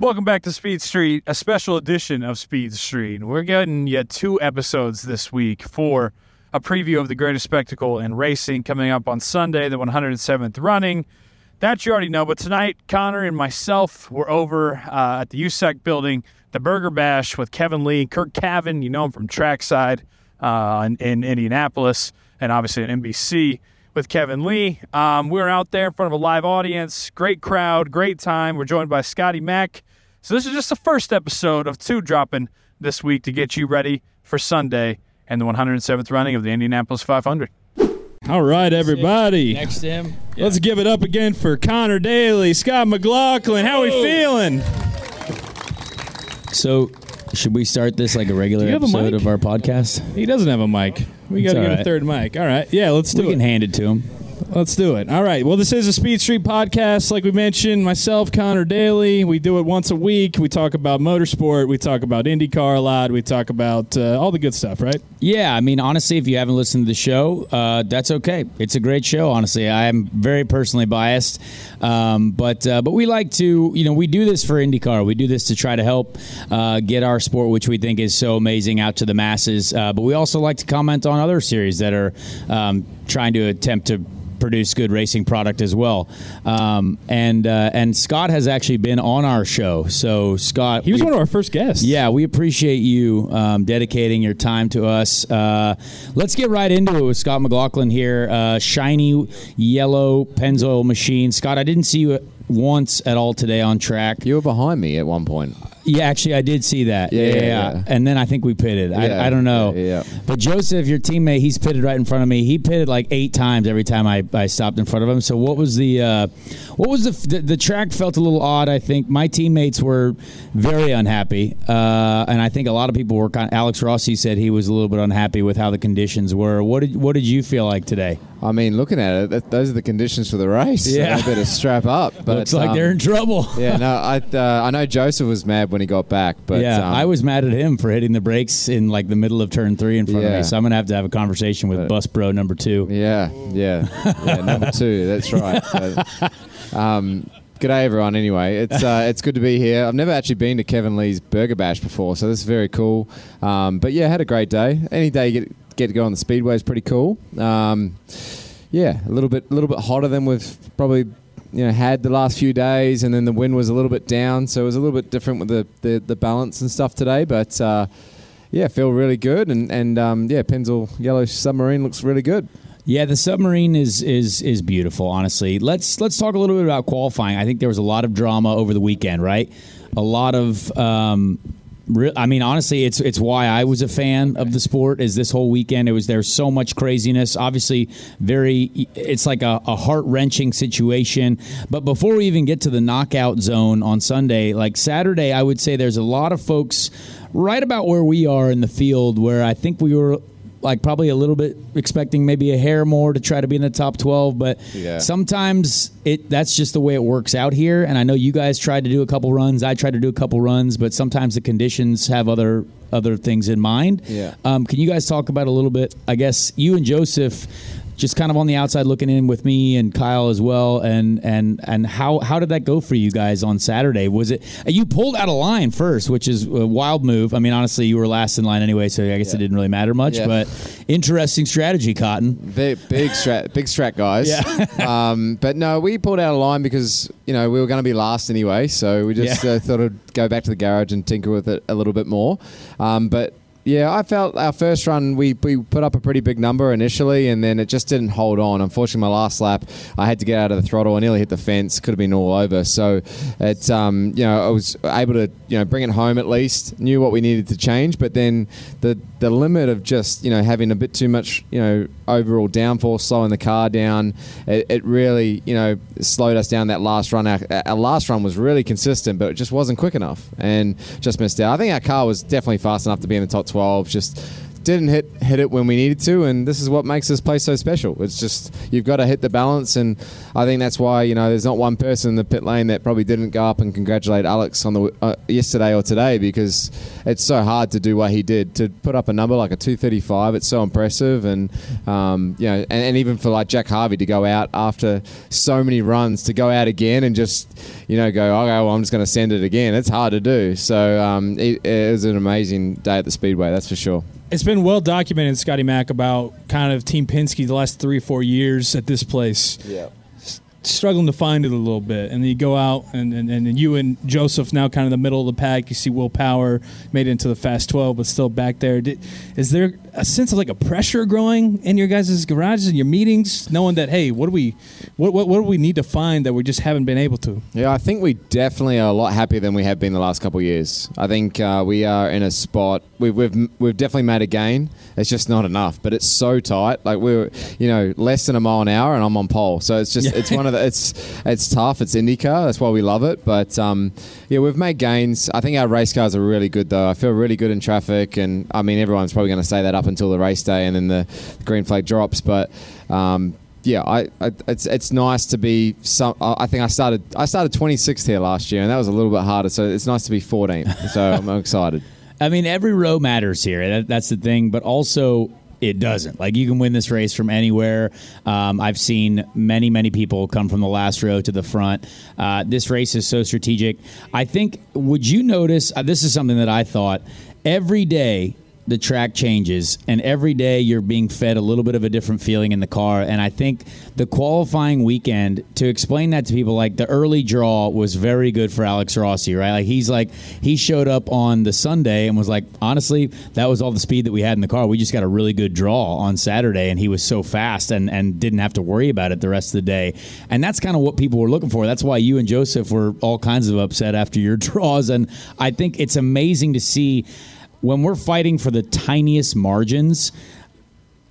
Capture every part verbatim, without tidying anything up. Welcome back to Speed Street, a special edition of Speed Street. We're getting you two episodes this week for a preview of the greatest spectacle in racing coming up on Sunday, the one hundred seventh running. That you already know, but tonight, Connor and myself were over uh, at the U S A C building, the Burger Bash with Kevin Lee, Kirk Cavan, you know him from Trackside uh, in, in Indianapolis, and obviously at N B C with Kevin Lee. Um, we were out there in front of a live audience, great crowd, great time. We're joined by Scotty Mack. So this is just the first episode of two dropping this week to get you ready for Sunday and the one hundred seventh running of the Indianapolis five hundred. All right, everybody. Next to him. Yeah. Let's give it up again for Connor Daly, Scott McLaughlin. How are we feeling? So, should we start this like a regular do you have episode a mic? Of our podcast? He doesn't have a mic. We got to get right. a third mic. All right. Yeah, let's do we it. We can hand it to him. Let's do it. All right. Well, this is a Speed Street podcast. Like we mentioned, myself, Connor Daly, we do it once a week. We talk about motorsport. We talk about IndyCar a lot. We talk about uh, all the good stuff, right? Yeah. I mean, honestly, if you haven't listened to the show, uh, that's okay. It's a great show, honestly. I am very personally biased. Um, but uh, but we like to, you know, we do this for IndyCar. We do this to try to help uh, get our sport, which we think is so amazing, out to the masses. Uh, but we also like to comment on other series that are um, trying to attempt to produce good racing product as well. Um, and uh, and Scott has actually been on our show. So, Scott... He was we, one of our first guests. Yeah, we appreciate you um, dedicating your time to us. Uh, let's get right into it with Scott McLaughlin here. Uh, shiny yellow Pennzoil machine. Scott, I didn't see you once at all today on track. You were behind me at one point. Yeah, actually, I did see that. Yeah, yeah, yeah. yeah. And then I think we pitted. Yeah, I, I don't know. Yeah, yeah. But Joseph, your teammate, he's pitted right in front of me. He pitted like eight times every time I, I stopped in front of him. So what was the uh, what was the, the the track felt a little odd, I think. My teammates were very unhappy. Uh, and I think a lot of people were kind of, Alex Rossi said he was a little bit unhappy with how the conditions were. What did what did you feel like today? I mean, looking at it, that, those are the conditions for the race. Yeah. They better strap up. But looks like um, they're in trouble. yeah, no, I uh, I know Joseph was mad when he got back. But yeah, um, I was mad at him for hitting the brakes in like the middle of turn three in front yeah. of me. So I'm going to have to have a conversation with but, bus bro number two. Yeah, yeah, yeah, number two. That's right. So, um, g'day, everyone. Anyway, it's uh, it's good to be here. I've never actually been to Kevin Lee's Burger Bash before, so this is very cool. Um, but yeah, had a great day. Any day you get... get to go on the speedway is pretty cool. Um, yeah, a little bit, a little bit hotter than we've probably, you know, had the last few days, and then the wind was a little bit down, so it was a little bit different with the the, the balance and stuff today. But uh, yeah, feel really good, and and um, yeah, Pennzoil yellow submarine looks really good. Yeah, the submarine is is is beautiful. Honestly, let's let's talk a little bit about qualifying. I think there was a lot of drama over the weekend, right? A lot of. Um, I mean, honestly, it's it's why I was a fan of the sport. Is this whole weekend it was there's so much craziness. Obviously, very it's like a, a heart wrenching situation. But before we even get to the knockout zone on Sunday, like Saturday, I would say there's a lot of folks right about where we are in the field where I think we were. Like probably a little bit expecting maybe a hair more to try to be in the top twelve, but yeah. sometimes it that's just the way it works out here. And I know you guys tried to do a couple runs. I tried to do a couple runs, but sometimes the conditions have other other things in mind. Yeah. Um, can you guys talk about a little bit, I guess, you and Joseph just kind of on the outside looking in with me and Kyle as well, and and and how how did that go for you guys on Saturday? Was it you pulled out of line first, which is a wild move? I mean, honestly, you were last in line anyway, so I guess yeah. it didn't really matter much. Yeah. But interesting strategy, Cotton. Big big strat, big strat guys. Yeah. um, but no, we pulled out of line because you know we were going to be last anyway, so we just yeah. uh, thought I'd go back to the garage and tinker with it a little bit more. Um, but. Yeah, I felt our first run, we, we put up a pretty big number initially, and then it just didn't hold on. Unfortunately, my last lap, I had to get out of the throttle. I nearly hit the fence. Could have been all over. So, it, um, you know, I was able to, you know, bring it home at least, knew what we needed to change. But then the, the limit of just, you know, having a bit too much, you know, overall downforce, slowing the car down, it, it really, you know, slowed us down that last run. Our, our last run was really consistent, but it just wasn't quick enough and just missed out. I think our car was definitely fast enough to be in the top twelve. Just didn't hit hit it when we needed to, and this is what makes this place so special. It's just you've got to hit the balance, and I think that's why, you know, there's not one person in the pit lane that probably didn't go up and congratulate Alex on the uh, yesterday or today, because it's so hard to do what he did, to put up a number like a two thirty-five. It's so impressive, and um, you know, and, and even for like Jack Harvey to go out after so many runs to go out again and just, you know, go, okay, well, I'm just going to send it again. It's hard to do. So um, it, it was an amazing day at the Speedway, that's for sure. It's been well documented, Scotty Mack, about kind of Team Penske the last three or four years at this place. Yeah. Struggling to find it a little bit, and then you go out and, and, and you and Joseph now kind of in the middle of the pack. You see Will Power made it into the Fast twelve, but still back there. Did, is there a sense of like a pressure growing in your guys' garages and your meetings, knowing that, hey, what do we what, what, what do we need to find that we just haven't been able to? Yeah, I think we definitely are a lot happier than we have been the last couple of years. I think uh, we are in a spot, we, we've we've definitely made a gain. It's just not enough, but it's so tight. Like we're, you know, less than a mile an hour and I'm on pole. So it's just, it's one of the, it's it's tough. It's IndyCar. That's why we love it. But um, yeah, we've made gains. I think our race cars are really good though. I feel really good in traffic, and I mean, everyone's probably going to say that up until the race day and then the green flag drops. But um, yeah, I, I it's it's nice to be some. I think I started I started twenty-sixth here last year, and that was a little bit harder. So it's nice to be fourteenth. So I'm excited. I mean, every row matters here. That, that's the thing. But also, it doesn't. Like, you can win this race from anywhere. Um, I've seen many, many people come from the last row to the front. Uh, this race is so strategic. I think, would you notice, uh, this is something that I thought, every day the track changes, and every day you're being fed a little bit of a different feeling in the car. And I think the qualifying weekend, to explain that to people, like the early draw was very good for Alex Rossi, right? Like he's like, he showed up on the Sunday and was like, honestly, that was all the speed that we had in the car. We just got a really good draw on Saturday, and he was so fast and, and didn't have to worry about it the rest of the day. And that's kind of what people were looking for. That's why you and Joseph were all kinds of upset after your draws. And I think it's amazing to see, when we're fighting for the tiniest margins,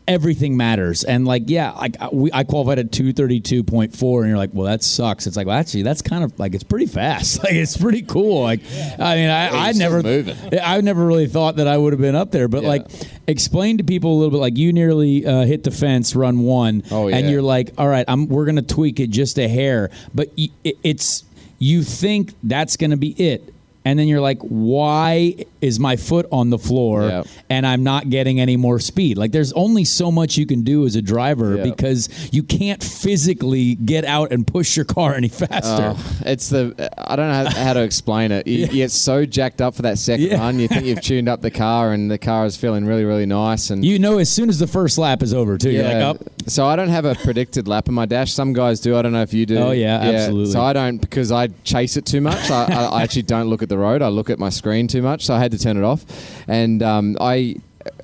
everything matters. And like, yeah, I, we, I qualified at two thirty-two point four, and you're like, well, that sucks. It's like, well, actually, that's kind of like, it's pretty fast. Like, it's pretty cool. Like, yeah. I mean, I, I never, I never really thought that I would have been up there. But yeah, like, explain to people a little bit. Like, you nearly uh, hit the fence, run one, oh, yeah. and you're like, all right, I'm, we're gonna tweak it just a hair. But it, it's you think that's gonna be it. And then you're like, why is my foot on the floor yep. and I'm not getting any more speed? Like, there's only so much you can do as a driver yep. because you can't physically get out and push your car any faster. Uh, it's the I don't know how, how to explain it. You, yeah. you get so jacked up for that second yeah. run. You think you've tuned up the car, and the car is feeling really, really nice. And you know, as soon as the first lap is over, too, yeah. you're like, oh. So I don't have a predicted lap in my dash. Some guys do. I don't know if you do. Oh, yeah, yeah. absolutely. So I don't, because I chase it too much. I, I, I actually don't look at the road. I look at my screen too much, so I had to turn it off. And um, I,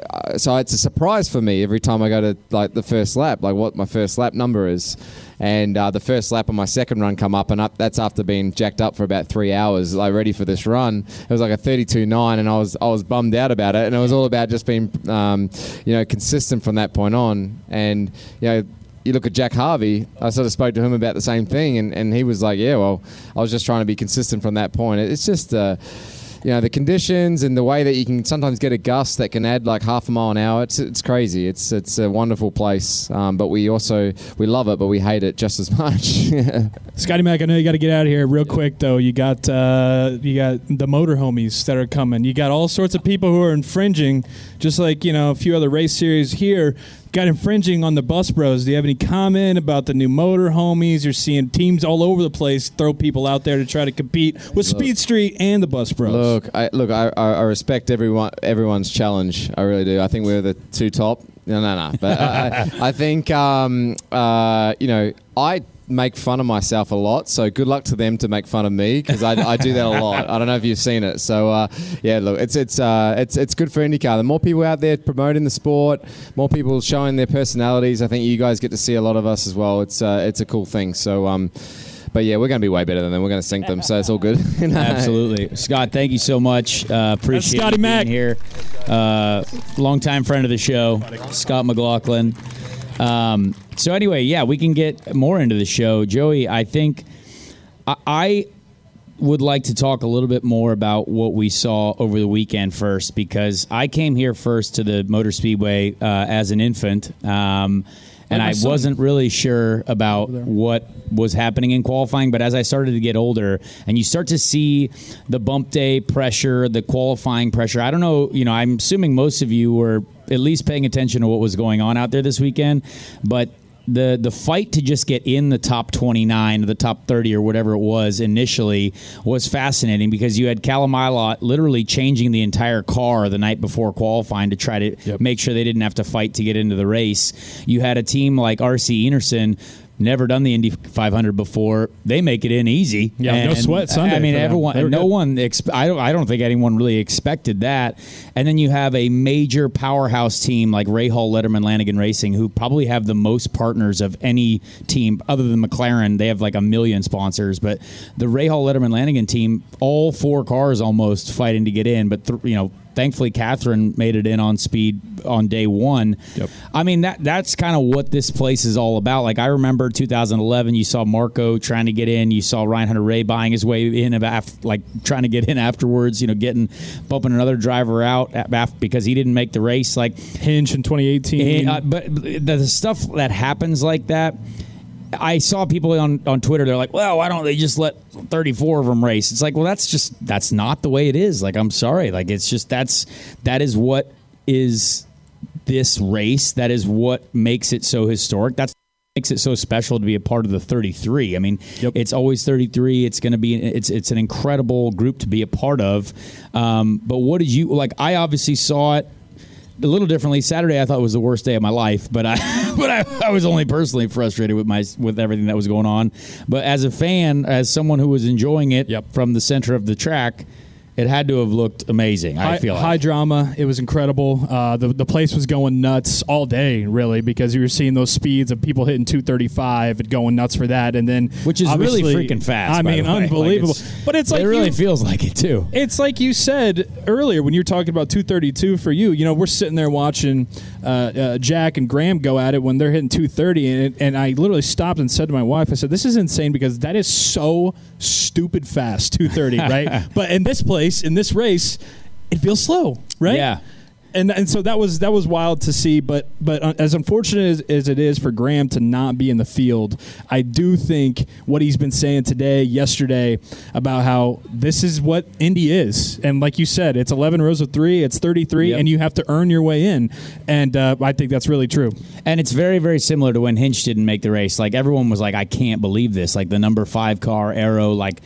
uh, so it's a surprise for me every time I go to like the first lap, like what my first lap number is. And uh, the first lap of my second run come up, and up, that's after being jacked up for about three hours, like ready for this run. It was like a thirty-two nine, and I was I was bummed out about it. And it was all about just being, um, you know, consistent from that point on. And you know, you look at Jack Harvey, I sort of spoke to him about the same thing, and, and he was like, yeah, well, I was just trying to be consistent from that point. It's just, uh, you know, the conditions and the way that you can sometimes get a gust that can add like half a mile an hour. It's it's crazy. It's it's a wonderful place, um, but we also, we love it, but we hate it just as much. Scotty Mack, I know you got to get out of here real quick, though. You got, uh, you got the motor homies that are coming. You got all sorts of people who are infringing, just like, you know, a few other race series here. Got infringing on the Bus Bros. Do you have any comment about the new motor homies? You're seeing teams all over the place throw people out there to try to compete with look, Speed Street and the Bus Bros. Look, I, look, I, I respect everyone, everyone's challenge. I really do. I think we're the two top. No, no, no. But I, I, I think, um, uh, you know, I make fun of myself a lot, so good luck to them to make fun of me, because I, I do that a lot. I don't know if you've seen it. So uh, yeah, look, it's it's uh, it's it's good for IndyCar. The more people out there promoting the sport, more people showing their personalities. I think you guys get to see a lot of us as well. It's uh, it's a cool thing. So. Um, But, yeah, we're going to be way better than them. We're going to sink them, so it's all good. Absolutely. Scott, thank you so much. Uh, appreciate you being Mack. Here. Uh, longtime friend of the show, Scott McLaughlin. Um, so, anyway, yeah, we can get more into the show. Joey, I think I, I – would like to talk a little bit more about what we saw over the weekend first, because I came here first to the Motor Speedway uh, as an infant, um, and I wasn't really sure about what was happening in qualifying. But as I started to get older, and you start to see the bump day pressure, the qualifying pressure, I don't know, you know, I'm assuming most of you were at least paying attention to what was going on out there this weekend, but the the fight to just get in the top twenty-nine or the top thirty or whatever it was initially was fascinating, because you had Calamaila literally changing the entire car the night before qualifying to try to yep. make sure they didn't have to fight to get into the race. You had a team like R C Enerson, never done the Indy five hundred before. They make it in easy. Yeah, and no sweat Sunday. I mean, everyone, no good. one, exp- I don't I don't think anyone really expected that. And then you have a major powerhouse team like Rahal Letterman Lanigan Racing, who probably have the most partners of any team other than McLaren. They have like a million sponsors, but the Rahal Letterman Lanigan team, all four cars almost fighting to get in, but th- you know, thankfully, Katherine made it in on speed on day one. Yep. I mean, that that's kind of what this place is all about. Like, I remember two thousand eleven, you saw Marco trying to get in. You saw Ryan Hunter-Reay buying his way in, about, like trying to get in afterwards, you know, getting bumping another driver out after, because he didn't make the race. Like Hinch in twenty eighteen. And, uh, but the stuff that happens like that, I saw people on, on Twitter, they're like, well, why don't they just let thirty-four of them race? It's like, well, that's just, that's not the way it is. Like, I'm sorry. Like, it's just, that's, that is what is this race. That is what makes it so historic. That's what makes it so special to be a part of the thirty-three. I mean, yep. It's always thirty-three. It's going to be, it's, it's an incredible group to be a part of. Um, but what did you, like, I obviously saw it a little differently. Saturday, I thought was the worst day of my life, but I, but I, I was only personally frustrated with my with everything that was going on. But as a fan, as someone who was enjoying it yep. from the center of the track, it had to have looked amazing. I high, feel like. High drama. It was incredible. Uh, the the place was going nuts all day, really, because you were seeing those speeds of people hitting two thirty-five and going nuts for that, and then which is really freaking fast. I mean, unbelievable. Like it's, but it's like it really you, feels like it too. It's like you said earlier when you were talking about two thirty-two for you. You know, we're sitting there watching uh, uh, Jack and Graham go at it when they're hitting two thirty, and it, and I literally stopped and said to my wife, I said, "This is insane because that is so stupid fast, two thirty, right?" But in this place. In this race, it feels slow, right? Yeah, and and so that was that was wild to see. But but as unfortunate as, as it is for Graham to not be in the field, I do think what he's been saying today, yesterday, about how this is what Indy is, and like you said, it's eleven rows of three, it's thirty-three, yep. and you have to earn your way in, and uh, I think that's really true. And it's very very similar to when Hinch didn't make the race. Like everyone was like, I can't believe this. Like the number five car, Arrow, like.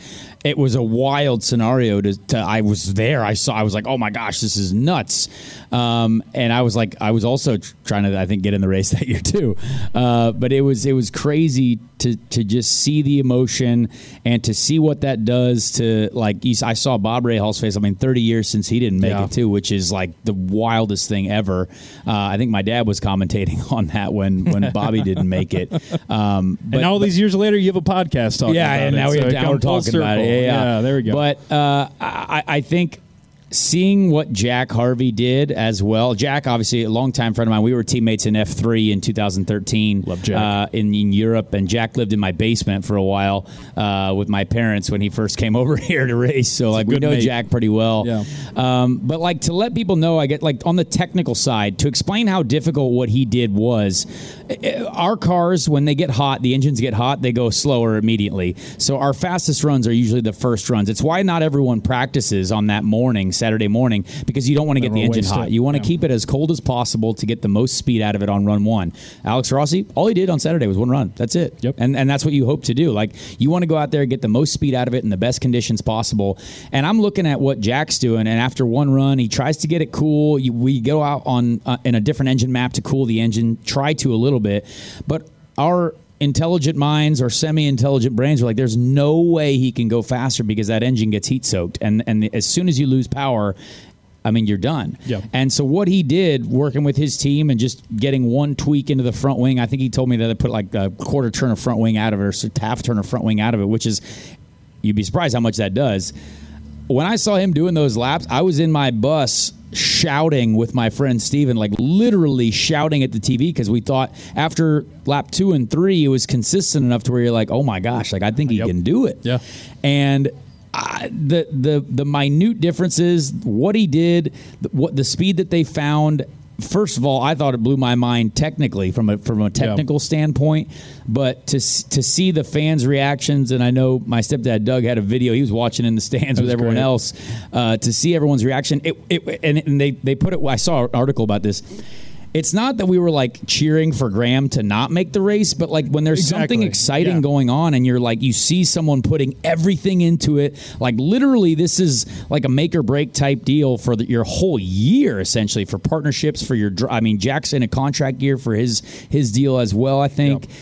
It was a wild scenario. To, to I was there. I saw. I was like, "Oh my gosh, this is nuts!" Um, and I was like, I was also tr- trying to, I think, get in the race that year too. Uh, but it was it was crazy to to just see the emotion and to see what that does to like. I saw Bob Rahal's face. I mean, thirty years since he didn't make yeah. it too, which is like the wildest thing ever. Uh, I think my dad was commentating on that when when Bobby didn't make it. Um, but, and all but, these years later, you have a podcast talking. Yeah, about and it, now, so we, now we're talking about it. Yeah, yeah, there we go. But uh, I, I think seeing what Jack Harvey did as well. Jack, obviously, a longtime friend of mine. We were teammates in F three in two thousand thirteen. Love Jack. Uh, in, in Europe. And Jack lived in my basement for a while uh, with my parents when he first came over here to race. So, it's like, we know mate. Jack pretty well. Yeah. Um, but, like, to let people know, I get, like, on the technical side, to explain how difficult what he did was, our cars, when they get hot, the engines get hot, they go slower immediately. So, our fastest runs are usually the first runs. It's why not everyone practices on that morning. Saturday morning, because you don't want to get the engine hot. It. You want to yeah. keep it as cold as possible to get the most speed out of it on run one. Alex Rossi, all he did on Saturday was one run. That's it. Yep. And and that's what you hope to do. Like, you want to go out there and get the most speed out of it in the best conditions possible. And I'm looking at what Jack's doing, and after one run, he tries to get it cool. You, we go out on uh, in a different engine map to cool the engine, try to a little bit. But our intelligent minds or semi-intelligent brains are like, there's no way he can go faster because that engine gets heat soaked. And and the, as soon as you lose power, I mean, you're done. Yep. And so what he did working with his team and just getting one tweak into the front wing, I think he told me that they put like a quarter turn of front wing out of it or a half turn of front wing out of it, which is, you'd be surprised how much that does. When I saw him doing those laps, I was in my bus shouting with my friend Steven, like literally shouting at the T V, because we thought after lap two and three, it was consistent enough to where you're like, oh my gosh, like I think he yep. can do it. Yeah. And Uh, the the the minute differences, what he did, what the speed that they found. First of all, I thought it blew my mind technically from a from a technical yeah. standpoint, but to to see the fans' reactions, and I know my stepdad Doug had a video he was watching in the stands with everyone great. else. Uh, to see everyone's reaction, it, it and, and they they put it. I saw an article about this. It's not that we were, like, cheering for Graham to not make the race, but, like, when there's exactly. something exciting yeah. going on and you're, like, you see someone putting everything into it, like, literally this is, like, a make-or-break type deal for the, your whole year, essentially, for partnerships, for your – I mean, Jack's in a contract year for his his deal as well, I think. Yep.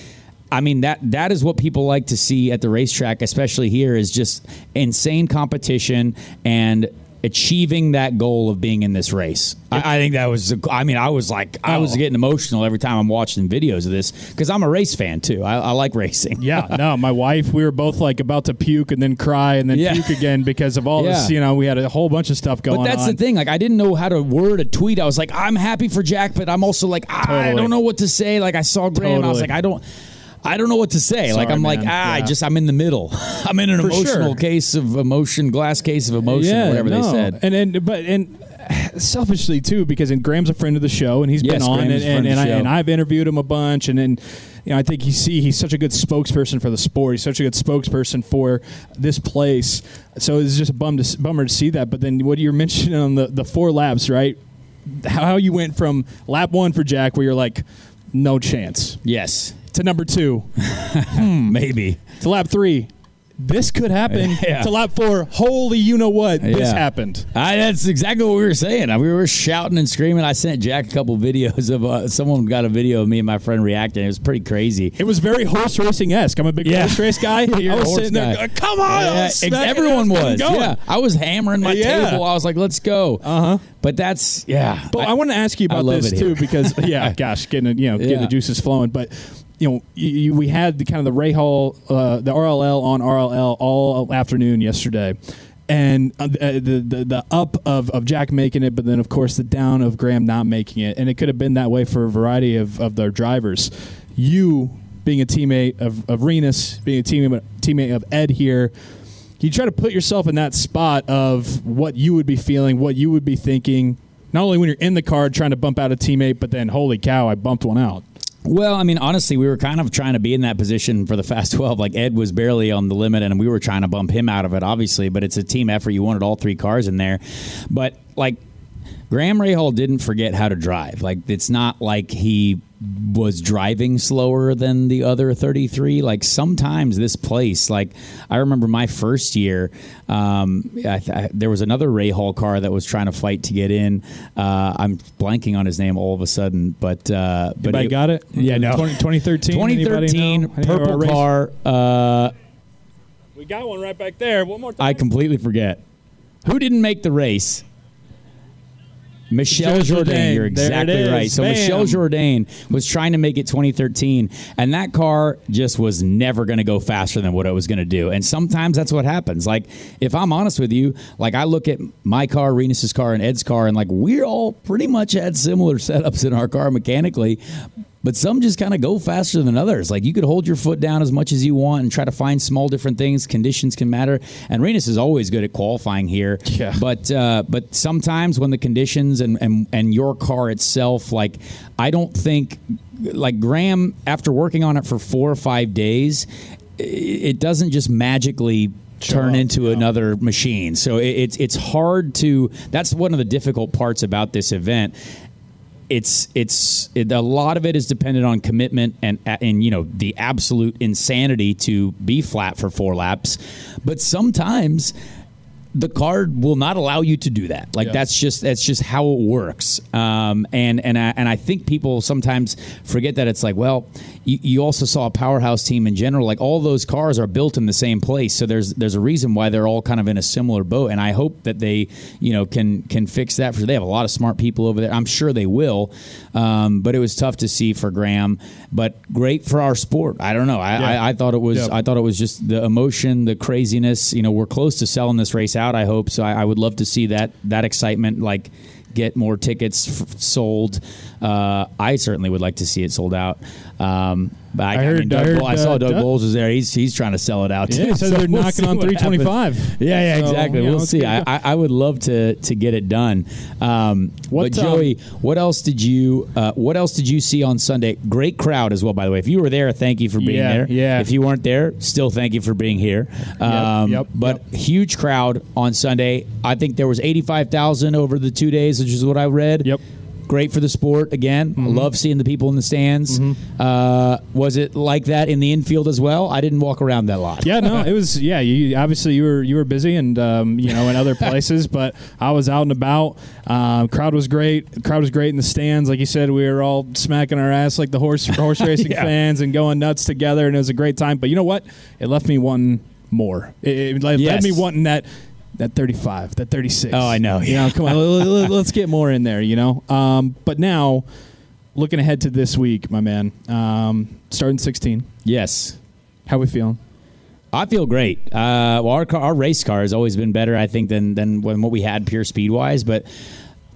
I mean, that that is what people like to see at the racetrack, especially here, is just insane competition and – achieving that goal of being in this race. I, I think that was, I mean, I was like, I was getting emotional every time I'm watching videos of this because I'm a race fan too. I, I like racing. Yeah, no, my wife, we were both like about to puke and then cry and then yeah. puke again because of all yeah. this, you know, we had a whole bunch of stuff going on. But that's on. the thing. Like, I didn't know how to word a tweet. I was like, I'm happy for Jack, but I'm also like, I totally. don't know what to say. Like, I saw Graham. Totally. I was like, I don't. I don't know what to say. Sorry, like I'm man. like, ah, yeah. I just I'm in the middle. I'm in an For emotional sure. case of emotion, glass case of emotion, yeah, whatever no. they said. And and but and selfishly too, because and Graham's a friend of the show and he's yes, been on Graham's and and, and, I, and I've interviewed him a bunch and then you know, I think you see he's such a good spokesperson for the sport. He's such a good spokesperson for this place. So it's just a bum to, bummer to see that. But then what you're mentioning on the, the four laps, right? How you went from lap one for Jack where you're like, no chance. Yes. To number two, hmm. maybe to lap three, this could happen. Yeah. To lap four, holy, you know what? Yeah. This happened. I, that's exactly what we were saying. I, we were shouting and screaming. I sent Jack a couple videos of uh, someone got a video of me and my friend reacting. It was pretty crazy. It was very horse racing esque. I'm a big yeah. horse race guy. You're I was sitting guy. there, going, come on, yeah, yeah. everyone was. Yeah, I was hammering my yeah. table. I was like, let's go. Uh huh. But that's, yeah. But I, I want to ask you about this too, because yeah, gosh, getting you know getting yeah. the juices flowing, but. You know, you, we had the kind of the Rahal, uh, the R L L on R L L all afternoon yesterday, and uh, the, the the up of, of Jack making it, but then of course the down of Graham not making it, and it could have been that way for a variety of, of their drivers. You being a teammate of, of Renus, being a teammate teammate of Ed here, you try to put yourself in that spot of what you would be feeling, what you would be thinking, not only when you're in the car trying to bump out a teammate, but then holy cow, I bumped one out. Well, I mean, honestly, we were kind of trying to be in that position for the Fast twelve. Like, Ed was barely on the limit, and we were trying to bump him out of it, obviously. But it's a team effort. You wanted all three cars in there. But, like, Graham Rahal didn't forget how to drive. Like, it's not like he was driving slower than the other thirty-three. Like, sometimes this place, like, I remember my first year, um, I th- I, there was another Rahal car that was trying to fight to get in. Uh, I'm blanking on his name all of a sudden, but... Uh, but Anybody it, got it? Yeah, no. twenty thirteen twenty thirteen purple car. Uh, we got one right back there. One more time. I completely forget. Who didn't make the race? Michel Jourdain, you're exactly right. So Bam. Michel Jourdain was trying to make it twenty thirteen, and that car just was never going to go faster than what it was going to do. And sometimes that's what happens. Like, if I'm honest with you, like, I look at my car, Renus's car, and Ed's car, and, like, we all pretty much had similar setups in our car mechanically, but some just kind of go faster than others. Like, you could hold your foot down as much as you want and try to find small different things. Conditions can matter. And Renus is always good at qualifying here. Yeah. But uh, but sometimes when the conditions and, and, and your car itself, like, I don't think, like, Graham, after working on it for four or five days, it doesn't just magically turn into yeah. another machine. So it, it's it's hard to – that's one of the difficult parts about this event. It's it's it, a lot of it is dependent on commitment and and you know the absolute insanity to be flat for four laps, but sometimes the car will not allow you to do that. Like yeah. that's just that's just how it works. Um, and and I, and I think people sometimes forget that it's like well you, you also saw a powerhouse team in general. Like all those cars are built in the same place, so there's there's a reason why they're all kind of in a similar boat. And I hope that they you know can can fix that. For they have a lot of smart people over there. I'm sure they will. Um, but it was tough to see for Graham, but great for our sport. I don't know. I, yeah. I, I thought it was yeah. I thought it was just the emotion, the craziness. You know, we're close to selling this race out. I hope so. I, I would love to see that that excitement like get more tickets f- sold. Uh, I certainly would like to see it sold out. Um, I, I heard. I, mean, Doug I, heard Bo- I saw uh, Doug, Doug Bowles is there. He's he's trying to sell it out. Yeah, he says so they're we'll knocking on three twenty-five. Yeah, yeah, so, exactly. Yeah, we'll see. I, I would love to to get it done. Um, what, but Joey, um, what else did you uh, what else did you see on Sunday? Great crowd as well, by the way. If you were there, thank you for being yeah, there. Yeah. If you weren't there, still thank you for being here. Um, yep, yep, but yep. Huge crowd on Sunday. I think there was eighty-five thousand over the two days, which is what I read. Yep. Great for the sport. Again, mm-hmm. I love seeing the people in the stands. Mm-hmm. Uh, was it like that in the infield as well? I didn't walk around that lot. Yeah, no, it was. Yeah, you, obviously you were you were busy and um, you know in other places, but I was out and about. Um, crowd was great. The crowd was great in the stands. Like you said, we were all smacking our ass like the horse horse racing yeah. fans and going nuts together, and it was a great time. But you know what? It left me wanting more. It, it left yes. me wanting that. That thirty-five, that thirty-six. Oh, I know. Yeah, you know, come on. Let's get more in there, you know. Um, but now, looking ahead to this week, my man, um, starting sixteen. Yes. How we feeling? I feel great. Uh, well, our car, our race car has always been better, I think, than than when what we had pure speed-wise. But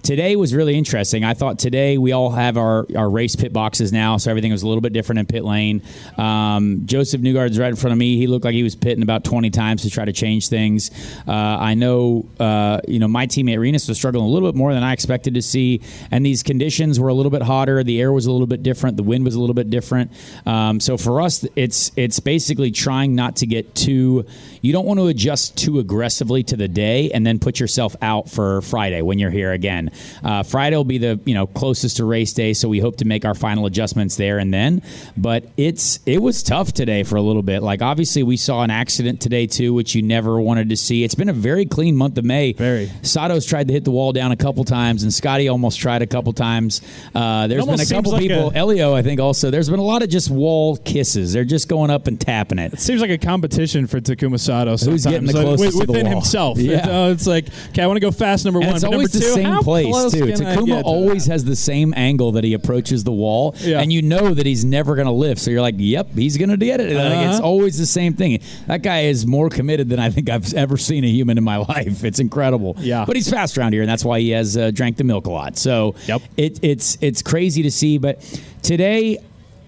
today was really interesting. I thought today we all have our, our race pit boxes now, so everything was a little bit different in pit lane. Um, Joseph Newgarden's right in front of me. He looked like he was pitting about twenty times to try to change things. Uh, I know uh, you know, my teammate Renus was struggling a little bit more than I expected to see, and these conditions were a little bit hotter. The air was a little bit different. The wind was a little bit different. Um, so for us, it's it's basically trying not to get too – you don't want to adjust too aggressively to the day and then put yourself out for Friday when you're here again. Uh, Friday will be the you know closest to race day, so we hope to make our final adjustments there and then. But it's it was tough today for a little bit. Like obviously we saw an accident today too, which you never wanted to see. It's been a very clean month of May. Very. Sato's tried to hit the wall down a couple times, and Scotty almost tried a couple times. Uh, there's been a couple like people. A, Hélio, I think also. There's been a lot of just wall kisses. They're just going up and tapping it. It seems like a competition for Takuma Sato. Sometimes. Who's getting the closest like, to the within wall. Himself? Yeah. It's, uh, it's like okay, I want to go fast. Number and one. It's but always number two, the same place. Place too. Takuma to always that. Has the same angle that he approaches the wall, yeah. and you know that he's never going to lift. So you're like, "Yep, he's going to get it." Uh-huh. Like, it's always the same thing. That guy is more committed than I think I've ever seen a human in my life. It's incredible. Yeah, but he's fast around here, and that's why he has uh, drank the milk a lot. So yep. it, it's it's crazy to see. But today.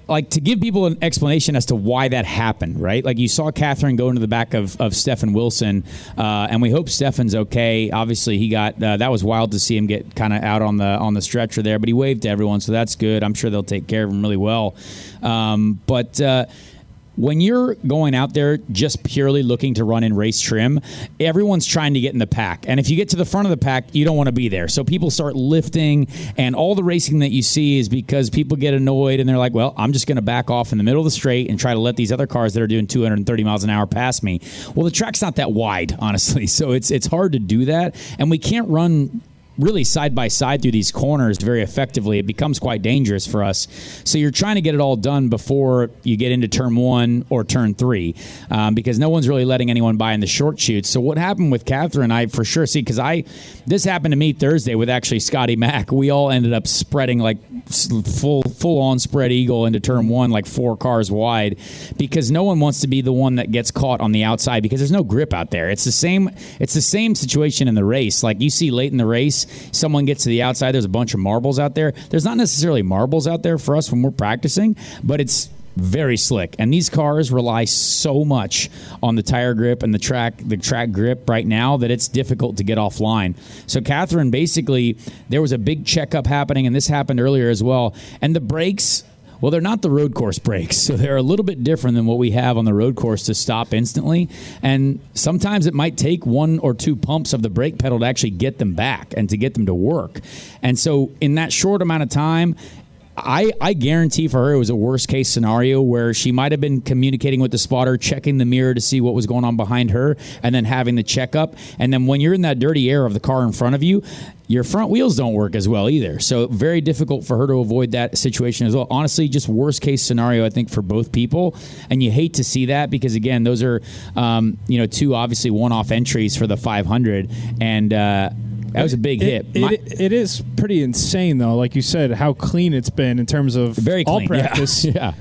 Like, to give people an explanation as to why that happened, right? Like, you saw Katherine go into the back of, of Stefan Wilson, uh, and we hope Stefan's okay. Obviously, he got uh, – that was wild to see him get kind of out on the on the stretcher there, but he waved to everyone, so that's good. I'm sure they'll take care of him really well. Um, but uh, – when you're going out there just purely looking to run in race trim, everyone's trying to get in the pack. And if you get to the front of the pack, you don't want to be there. So people start lifting, and all the racing that you see is because people get annoyed, and they're like, well, I'm just going to back off in the middle of the straight and try to let these other cars that are doing two hundred thirty miles an hour pass me. Well, the track's not that wide, honestly. So it's it's hard to do that. And we can't run really side by side through these corners very effectively. It becomes quite dangerous for us. So you're trying to get it all done before you get into turn one or turn three, um, because no one's really letting anyone by in the short shoots. So what happened with Katherine, I for sure see, because I this happened to me Thursday with actually Scotty Mack. We all ended up spreading like full full on spread eagle into turn one, like four cars wide, because no one wants to be the one that gets caught on the outside because there's no grip out there. It's the same. It's the same situation in the race. Like you see late in the race, someone gets to the outside, there's a bunch of marbles out there. There's not necessarily marbles out there for us when we're practicing, but it's very slick. And these cars rely so much on the tire grip and the track the track grip right now that it's difficult to get offline. So Katherine, basically, there was a big checkup happening, and this happened earlier as well. And the brakes... well, they're not the road course brakes, so they're a little bit different than what we have on the road course to stop instantly. And sometimes it might take one or two pumps of the brake pedal to actually get them back and to get them to work. And so in that short amount of time, I, I guarantee for her it was a worst-case scenario where she might have been communicating with the spotter, checking the mirror to see what was going on behind her, and then having the checkup. And then when you're in that dirty air of the car in front of you, your front wheels don't work as well either. So very difficult for her to avoid that situation as well. Honestly, just worst-case scenario, I think, for both people. And you hate to see that because, again, those are um, you know two obviously one-off entries for the five hundred. And... Uh, that was a big it, hit. It, it, it is pretty insane, though. Like you said, how clean it's been in terms of very clean, all practice. Yeah. yeah.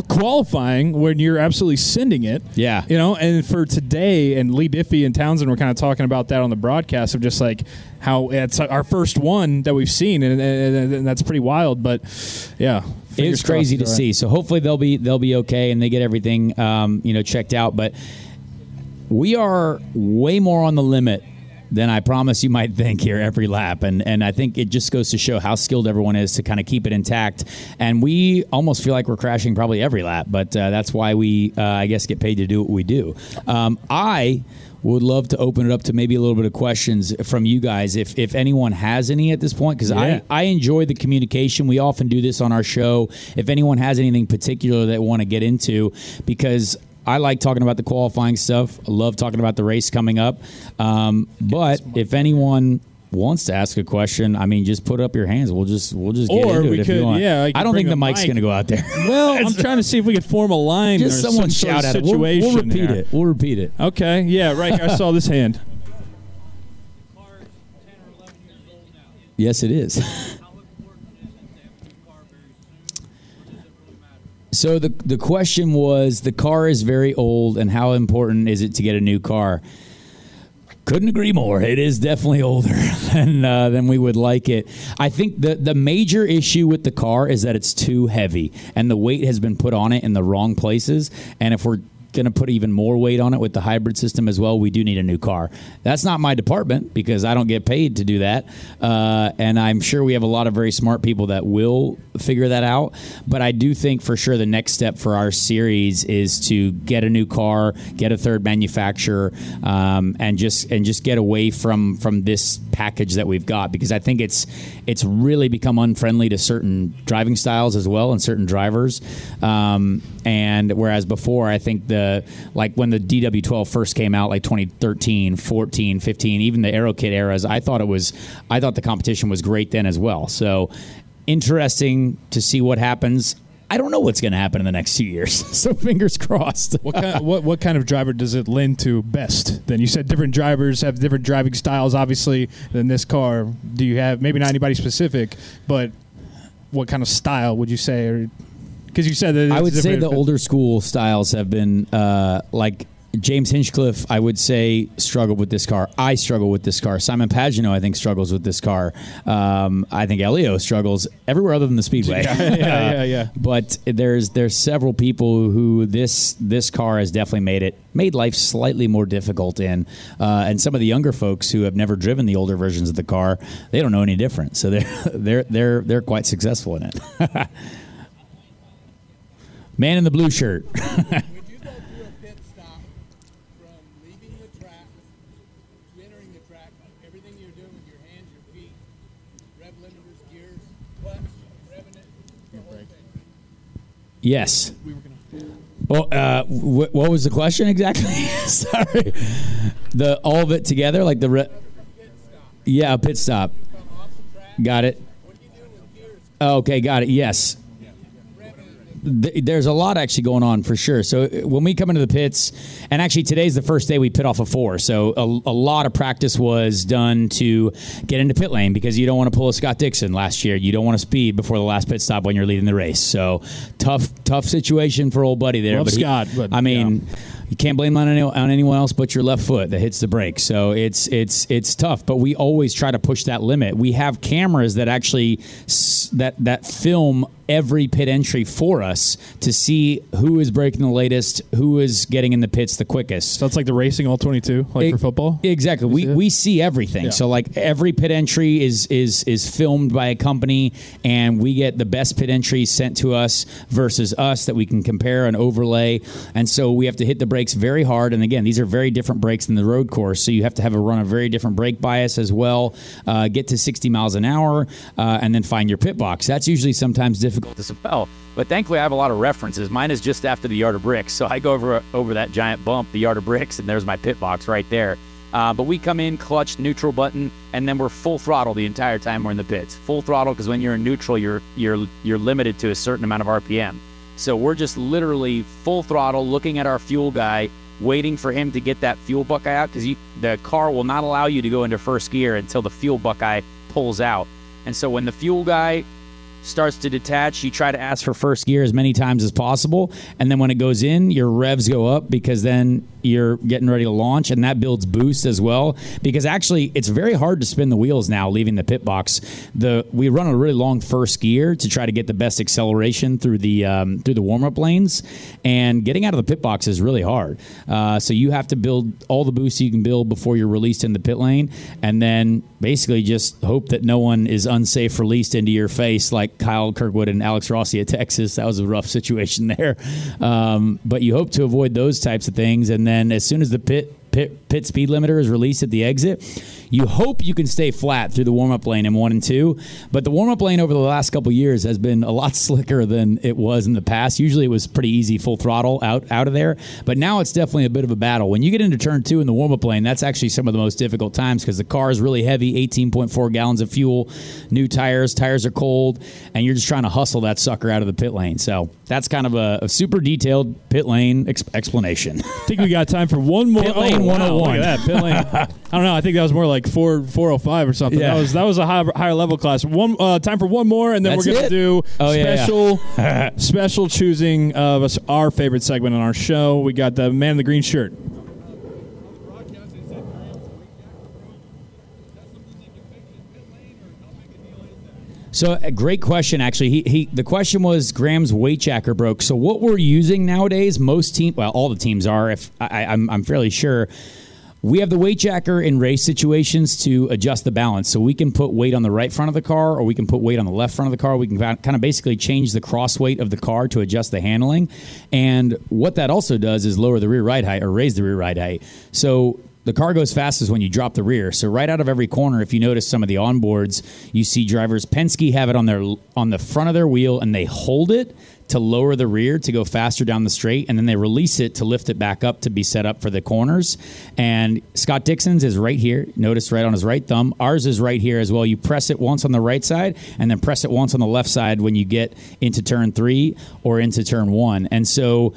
qualifying when you're absolutely sending it. Yeah. You know, and for today, and Lee Diffie and Townsend were kind of talking about that on the broadcast of just like how it's our first one that we've seen, and, and, and that's pretty wild. But yeah, it's crazy to see. So hopefully they'll be they'll be okay and they get everything um, you know, checked out. But we are way more on the limit than I promise you might think here every lap. And and I think it just goes to show how skilled everyone is to kind of keep it intact. And we almost feel like we're crashing probably every lap, but uh, that's why we, uh, I guess, get paid to do what we do. Um, I would love to open it up to maybe a little bit of questions from you guys, if if anyone has any at this point, because yeah. I, I enjoy the communication. We often do this on our show. If anyone has anything particular they want to get into, because I like talking about the qualifying stuff. I love talking about the race coming up. Um, but if anyone wants to ask a question, I mean, just put up your hands. We'll just we'll just get or into we it could, if you want. Yeah, I, I don't think the mic's mic. going to go out there. Well, I'm trying to see if we can form a line. Just or someone some shout sort of out. We'll, we'll repeat there. it. We'll repeat it. Okay. Yeah. Right. I saw this hand. Yes, it is. So the the question was, the car is very old, and how important is it to get a new car? Couldn't agree more. It is definitely older than uh, than we would like it. I think the the major issue with the car is that it's too heavy, and the weight has been put on it in the wrong places. And if we're going to put even more weight on it with the hybrid system as well, we do need a new car. That's not my department because I don't get paid to do that. Uh, and I'm sure we have a lot of very smart people that will figure that out. But I do think for sure the next step for our series is to get a new car, get a third manufacturer, um, and just and just get away from from this package that we've got, because I think it's it's really become unfriendly to certain driving styles as well and certain drivers. Um, and whereas before, I think the Uh, like when the D W twelve first came out, like twenty thirteen, fourteen, fifteen, even the Aero Kit eras, I thought it was, I thought the competition was great then as well. So interesting to see what happens. I don't know what's going to happen in the next few years, so fingers crossed. What kind of, what, what kind of driver does it lend to best? Then you said different drivers have different driving styles, obviously, than this car. Do you have, maybe not anybody specific, but what kind of style would you say? Or, because you said that it's I would say the older school styles have been uh, like James Hinchcliffe, I would say, struggled with this car. I struggle with this car. Simon Pagino, I think, struggles with this car. Um, I think Hélio struggles everywhere other than the Speedway. Yeah, yeah, yeah, yeah. But there's there's several people who this this car has definitely made it made life slightly more difficult in. Uh, and some of the younger folks who have never driven the older versions of the car, they don't know any different. So they're they're they're they're quite successful in it. Man in the blue shirt. Would you go through a pit stop from leaving the track, entering the track, everything you're doing with your hands, your feet, rev limiters, gears, clutch, revving it, the whole thing? Yes. We were going to do it. Well, uh, w- what was the question exactly? Sorry. The all of it together, like the re- pit stop. Yeah, a pit stop. Got it. What do you do with gears? Oh, okay, got it. Yes. There's a lot actually going on for sure. So when we come into the pits, and actually today's the first day we pit off a four, so a, a lot of practice was done to get into pit lane, because you don't want to pull a Scott Dixon last year. You don't want to speed before the last pit stop when you're leading the race. So tough, tough situation for old buddy there. Love but Scott, he, but I mean. Yeah. You can't blame on, any, on anyone else but your left foot that hits the brake. So it's it's it's tough, but we always try to push that limit. We have cameras that actually s- that that film every pit entry for us to see who is breaking the latest, who is getting in the pits the quickest. So it's like the racing all twenty-two, like it, for football? Exactly. We we see everything. Yeah. So like every pit entry is is is filmed by a company, and we get the best pit entries sent to us versus us that we can compare and overlay. And so we have to hit the brake very hard, and again, these are very different brakes than the road course, so you have to have a run of very different brake bias as well. Uh, get to sixty miles an hour, uh, and then find your pit box. That's usually sometimes difficult to spell, but thankfully I have a lot of references. Mine is just after the yard of bricks, so I go over over that giant bump, the yard of bricks, and there's my pit box right there. Uh, but we come in, clutch, neutral button, and then we're full throttle the entire time we're in the pits. Full throttle, because when you're in neutral, you're you're you're limited to a certain amount of R P M. So we're just literally full throttle looking at our fuel guy, waiting for him to get that fuel buckeye out, because the car will not allow you to go into first gear until the fuel buckeye pulls out. And so when the fuel guy starts to detach, you try to ask for first gear as many times as possible, and then when it goes in, your revs go up because then you're getting ready to launch, and that builds boost as well, because actually it's very hard to spin the wheels now leaving the pit box. The we run a really long first gear to try to get the best acceleration through the um, through the warm-up lanes, and getting out of the pit box is really hard. Uh, so you have to build all the boosts you can build before you're released in the pit lane, and then basically just hope that no one is unsafe released into your face like Kyle Kirkwood and Alex Rossi at Texas. That was a rough situation there. Um, but you hope to avoid those types of things, and then as soon as the pit Pit, pit speed limiter is released at the exit, you hope you can stay flat through the warm-up lane in one and two. But the warm-up lane over the last couple of years has been a lot slicker than it was in the past. Usually it was pretty easy, full throttle out, out of there. But now it's definitely a bit of a battle. When you get into turn two in the warm-up lane, that's actually some of the most difficult times because the car is really heavy, eighteen point four gallons of fuel, new tires, tires are cold, and you're just trying to hustle that sucker out of the pit lane. So that's kind of a, a super detailed pit lane ex- explanation. I think we got time for one more. Pit lane one oh one. Wow, that, pit lane. I don't know. I think that was more like four, four oh five or something. Yeah. That was that was a high, higher level class. One uh, time for one more, and then That's we're gonna it. do oh, special yeah, yeah. special choosing of us, our favorite segment on our show. We got the man in the green shirt. So a great question, actually. He, he the question was Graham's weight jacker broke. So what we're using nowadays, most teams, well, all the teams are. If I, I'm, I'm fairly sure. We have the weight jacker in race situations to adjust the balance. So we can put weight on the right front of the car, or we can put weight on the left front of the car. We can kind of basically change the cross weight of the car to adjust the handling. And what that also does is lower the rear ride height or raise the rear ride height. So the car goes fastest when you drop the rear. So right out of every corner, if you notice some of the onboards, you see drivers, Penske have it on their on the front of their wheel, and they hold it to lower the rear to go faster down the straight, and then they release it to lift it back up to be set up for the corners. And Scott Dixon's is right here. Notice right on his right thumb. Ours is right here as well. You press it once on the right side and then press it once on the left side when you get into turn three or into turn one. And so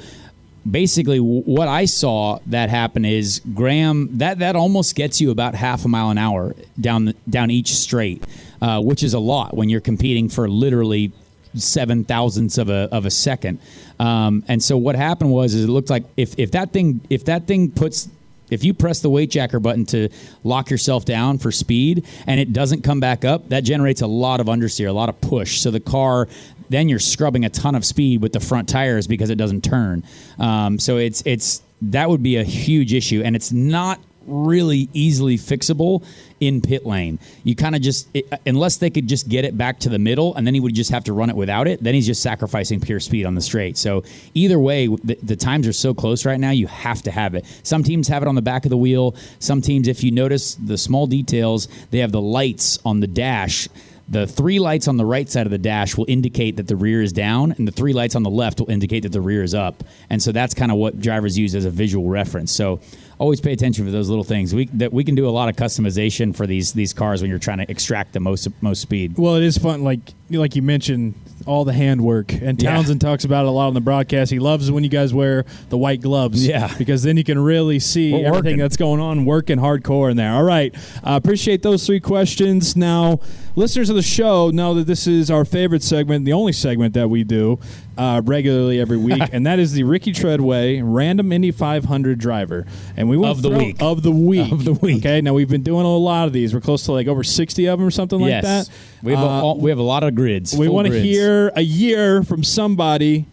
basically what I saw that happen is, Graham, that, that almost gets you about half a mile an hour down, the, down each straight, uh, which is a lot when you're competing for literally seven thousandths of a of a second. Um, and so what happened was is it looked like if, if that thing if that thing puts if you press the weight jacker button to lock yourself down for speed and it doesn't come back up, that generates a lot of understeer, a lot of push. So the car, then you're scrubbing a ton of speed with the front tires because it doesn't turn. Um, so it's it's that would be a huge issue, and it's not really easily fixable in pit lane. You kind of just, it, unless they could just get it back to the middle, and then he would just have to run it without it. Then he's just sacrificing pure speed on the straight. So either way, the, the times are so close right now, you have to have it. Some teams have it on the back of the wheel. Some teams, if you notice the small details, they have the lights on the dash. The three lights on the right side of the dash will indicate that the rear is down, and the three lights on the left will indicate that the rear is up. And so that's kind of what drivers use as a visual reference. So always pay attention for those little things. We that we can do a lot of customization for these these cars when you're trying to extract the most most speed. Well, it is fun, like like you mentioned, all the handwork. And Townsend yeah. talks about it a lot on the broadcast. He loves when you guys wear the white gloves. Yeah. Because then you can really see We're everything working. that's going on, working hardcore in there. All right. I uh, appreciate those three questions. Now, listeners of the show know that this is our favorite segment, the only segment that we do uh, regularly every week, and that is the Ricky Treadway Random Indy five hundred Driver. And we Of the week. Of the week. Of the week. Okay. Now, we've been doing a lot of these. We're close to like over sixty of them or something yes. like that. We have, uh, a, we have a lot of grids. We want to hear a year from somebody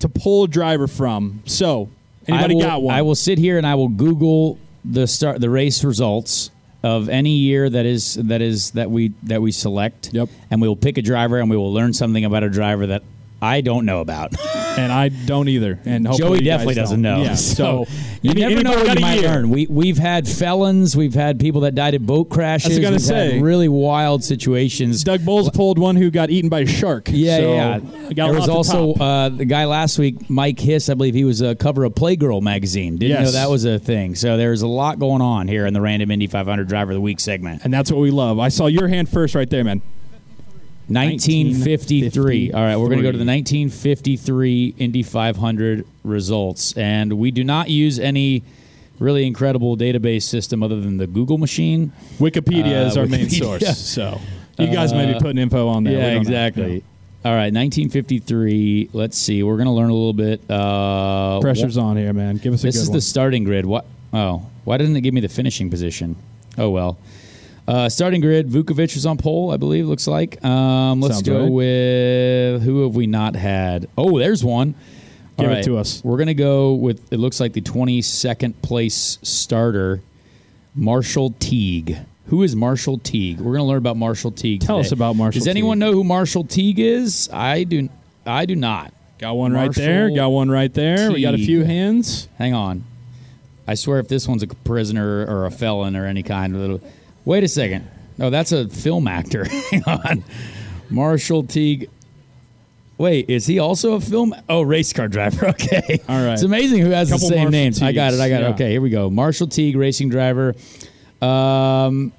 to pull a driver from. So, anybody will, got one? I will sit here and I will Google the start the race results of any year that is that is that we that we select. Yep. And we will pick a driver, and we will learn something about a driver that I don't know about. And I don't either. And Joey definitely doesn't know. Yeah. So, so you any, never know what you might learn. We, we've had felons. We've had people that died in boat crashes. I was going to say. Really wild situations. Doug Bowles pulled one who got eaten by a shark. Yeah, so yeah. There was also uh, the guy last week, Mike Hiss, I believe he was a cover of Playgirl magazine. Didn't yes. know that was a thing. So there's a lot going on here in the Random Indy five hundred Driver of the Week segment. And that's what we love. I saw your hand first right there, man. nineteen fifty-three. All right, we're going to go to the nineteen fifty-three Indy five hundred results. And we do not use any really incredible database system other than the Google machine. Wikipedia uh, is our Wikipedia. main source. So you guys uh, may be putting info on there. Yeah, exactly. All right, nineteen fifty-three. Let's see. We're going to learn a little bit. Uh, Pressure's wh- on here, man. Give us a this good This is one. The starting grid. What? Oh, why didn't it give me the finishing position? Oh, well. Uh, starting grid, Vukovic was on pole, I believe, looks like. Um, let's Sounds go right. with... Who have we not had? Oh, there's one. Give All it right. to us. We're going to go with, it looks like, the twenty-second place starter, Marshall Teague. Who is Marshall Teague? We're going to learn about Marshall Teague Tell today. us about Marshall Teague. Does anyone Teague. know who Marshall Teague is? I do I do not. Got one Marshall right there. Got one right there. Teague. We got a few hands. Hang on. I swear if this one's a prisoner or a felon or any kind of little... Wait a second. No, that's a film actor. Hang on. Marshall Teague... Wait, is he also a film? Oh, race car driver. Okay. All right. It's amazing who has the same Marshall names. Teagues. I got it. I got yeah. it. Okay, here we go. Marshall Teague, racing driver. Um,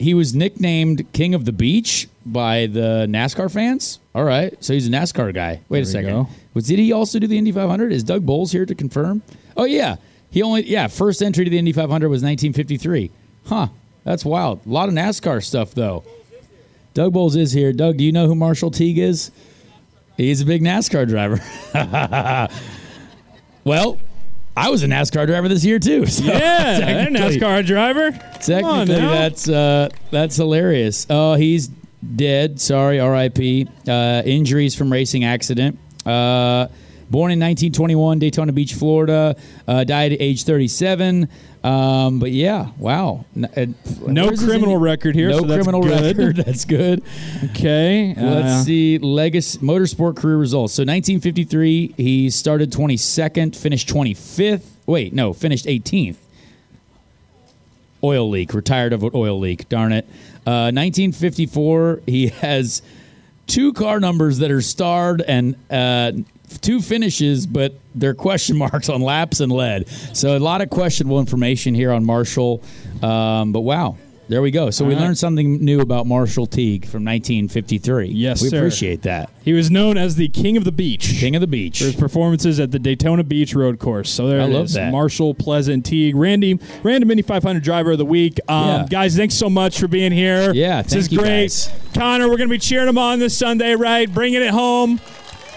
he was nicknamed King of the Beach by the NASCAR fans. All right. So he's a NASCAR guy. Wait there a second. Was, did he also do the Indy five hundred? Is Doug Bowles here to confirm? Oh, yeah. He only, yeah, first entry to the Indy five hundred was nineteen fifty-three. Huh. That's wild. A lot of NASCAR stuff, though. Doug Bowles is here. Doug, do you know who Marshall Teague is? He's a big NASCAR driver. Well, I was a NASCAR driver this year, too. So yeah, a NASCAR driver. Technically, that's uh, that's hilarious. Oh, he's dead. Sorry, R I P Uh, injuries from racing accident. Uh, born in nineteen twenty-one, Daytona Beach, Florida. Uh, died at age thirty-seven. Um, but, yeah, wow. N- no criminal record here. No so criminal that's record. That's good. Okay. Uh, Let's see. Legacy motorsport career results. So, nineteen fifty-three, he started twenty-second, finished twenty-fifth. Wait, no, finished eighteenth. Oil leak. Retired of an oil leak. Darn it. Uh, nineteen fifty-four, he has two car numbers that are starred and uh, two finishes, but they're question marks on laps and lead. So a lot of questionable information here on Marshall. Um, but, wow, there we go. So All we right. learned something new about Marshall Teague from nineteen fifty-three. Yes, we sir. appreciate that. He was known as the King of the Beach. King of the Beach. For his performances at the Daytona Beach road course. So there I it love is. That. Marshall Pleasant Teague. Randy, random Indy five hundred driver of the week. Um, yeah. Guys, thanks so much for being here. Yeah, thank This is you great. Guys. Connor, we're going to be cheering him on this Sunday, right? Bringing it home.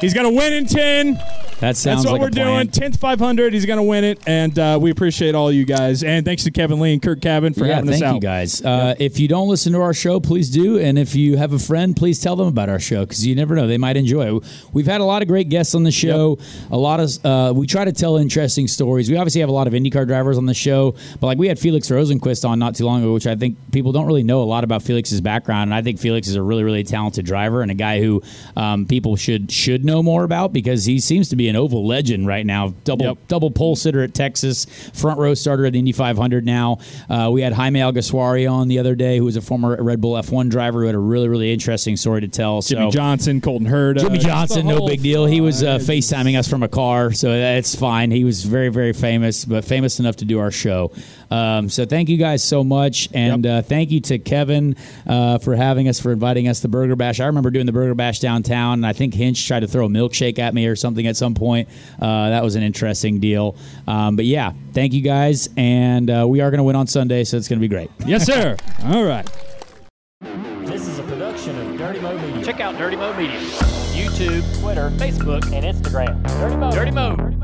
He's going to win in ten. That sounds That's what like we're a plan. doing. tenth five hundred. He's going to win it. And uh, we appreciate all you guys. And thanks to Kevin Lee and Kirk Cavan for yeah, having us out. Thank you, guys. Uh, yeah. If you don't listen to our show, please do. And if you have a friend, please tell them about our show because you never know. They might enjoy it. We've had a lot of great guests on the show. Yep. A lot of uh, we try to tell interesting stories. We obviously have a lot of IndyCar drivers on the show. But like we had Felix Rosenquist on not too long ago, which I think people don't really know a lot about Felix's background. And I think Felix is a really, really talented driver and a guy who um, people should should know more about because he seems to be an oval legend right now. Double yep. double pole sitter at Texas, front row starter at Indy five hundred now. Uh, we had Jaime Alguersuari on the other day, who was a former Red Bull F one driver who had a really, really interesting story to tell. Jimmy so, Johnson, Colton Hurd. Jimmy Johnson, no big deal. He was uh, FaceTiming us from a car, so that's fine. He was very, very famous, but famous enough to do our show. Um, so thank you guys so much, and yep. uh, thank you to Kevin uh, for having us, for inviting us to Burger Bash. I remember doing the Burger Bash downtown, and I think Hinch tried to throw a milkshake at me or something at some point. Uh, that was an interesting deal. Um, but, yeah, thank you guys, and uh, we are going to win on Sunday, so it's going to be great. Yes, sir. All right. This is a production of Dirty Mo Media. Check out Dirty Mo Media, YouTube, Twitter, Facebook, and Instagram. Dirty Mo. Dirty Mo.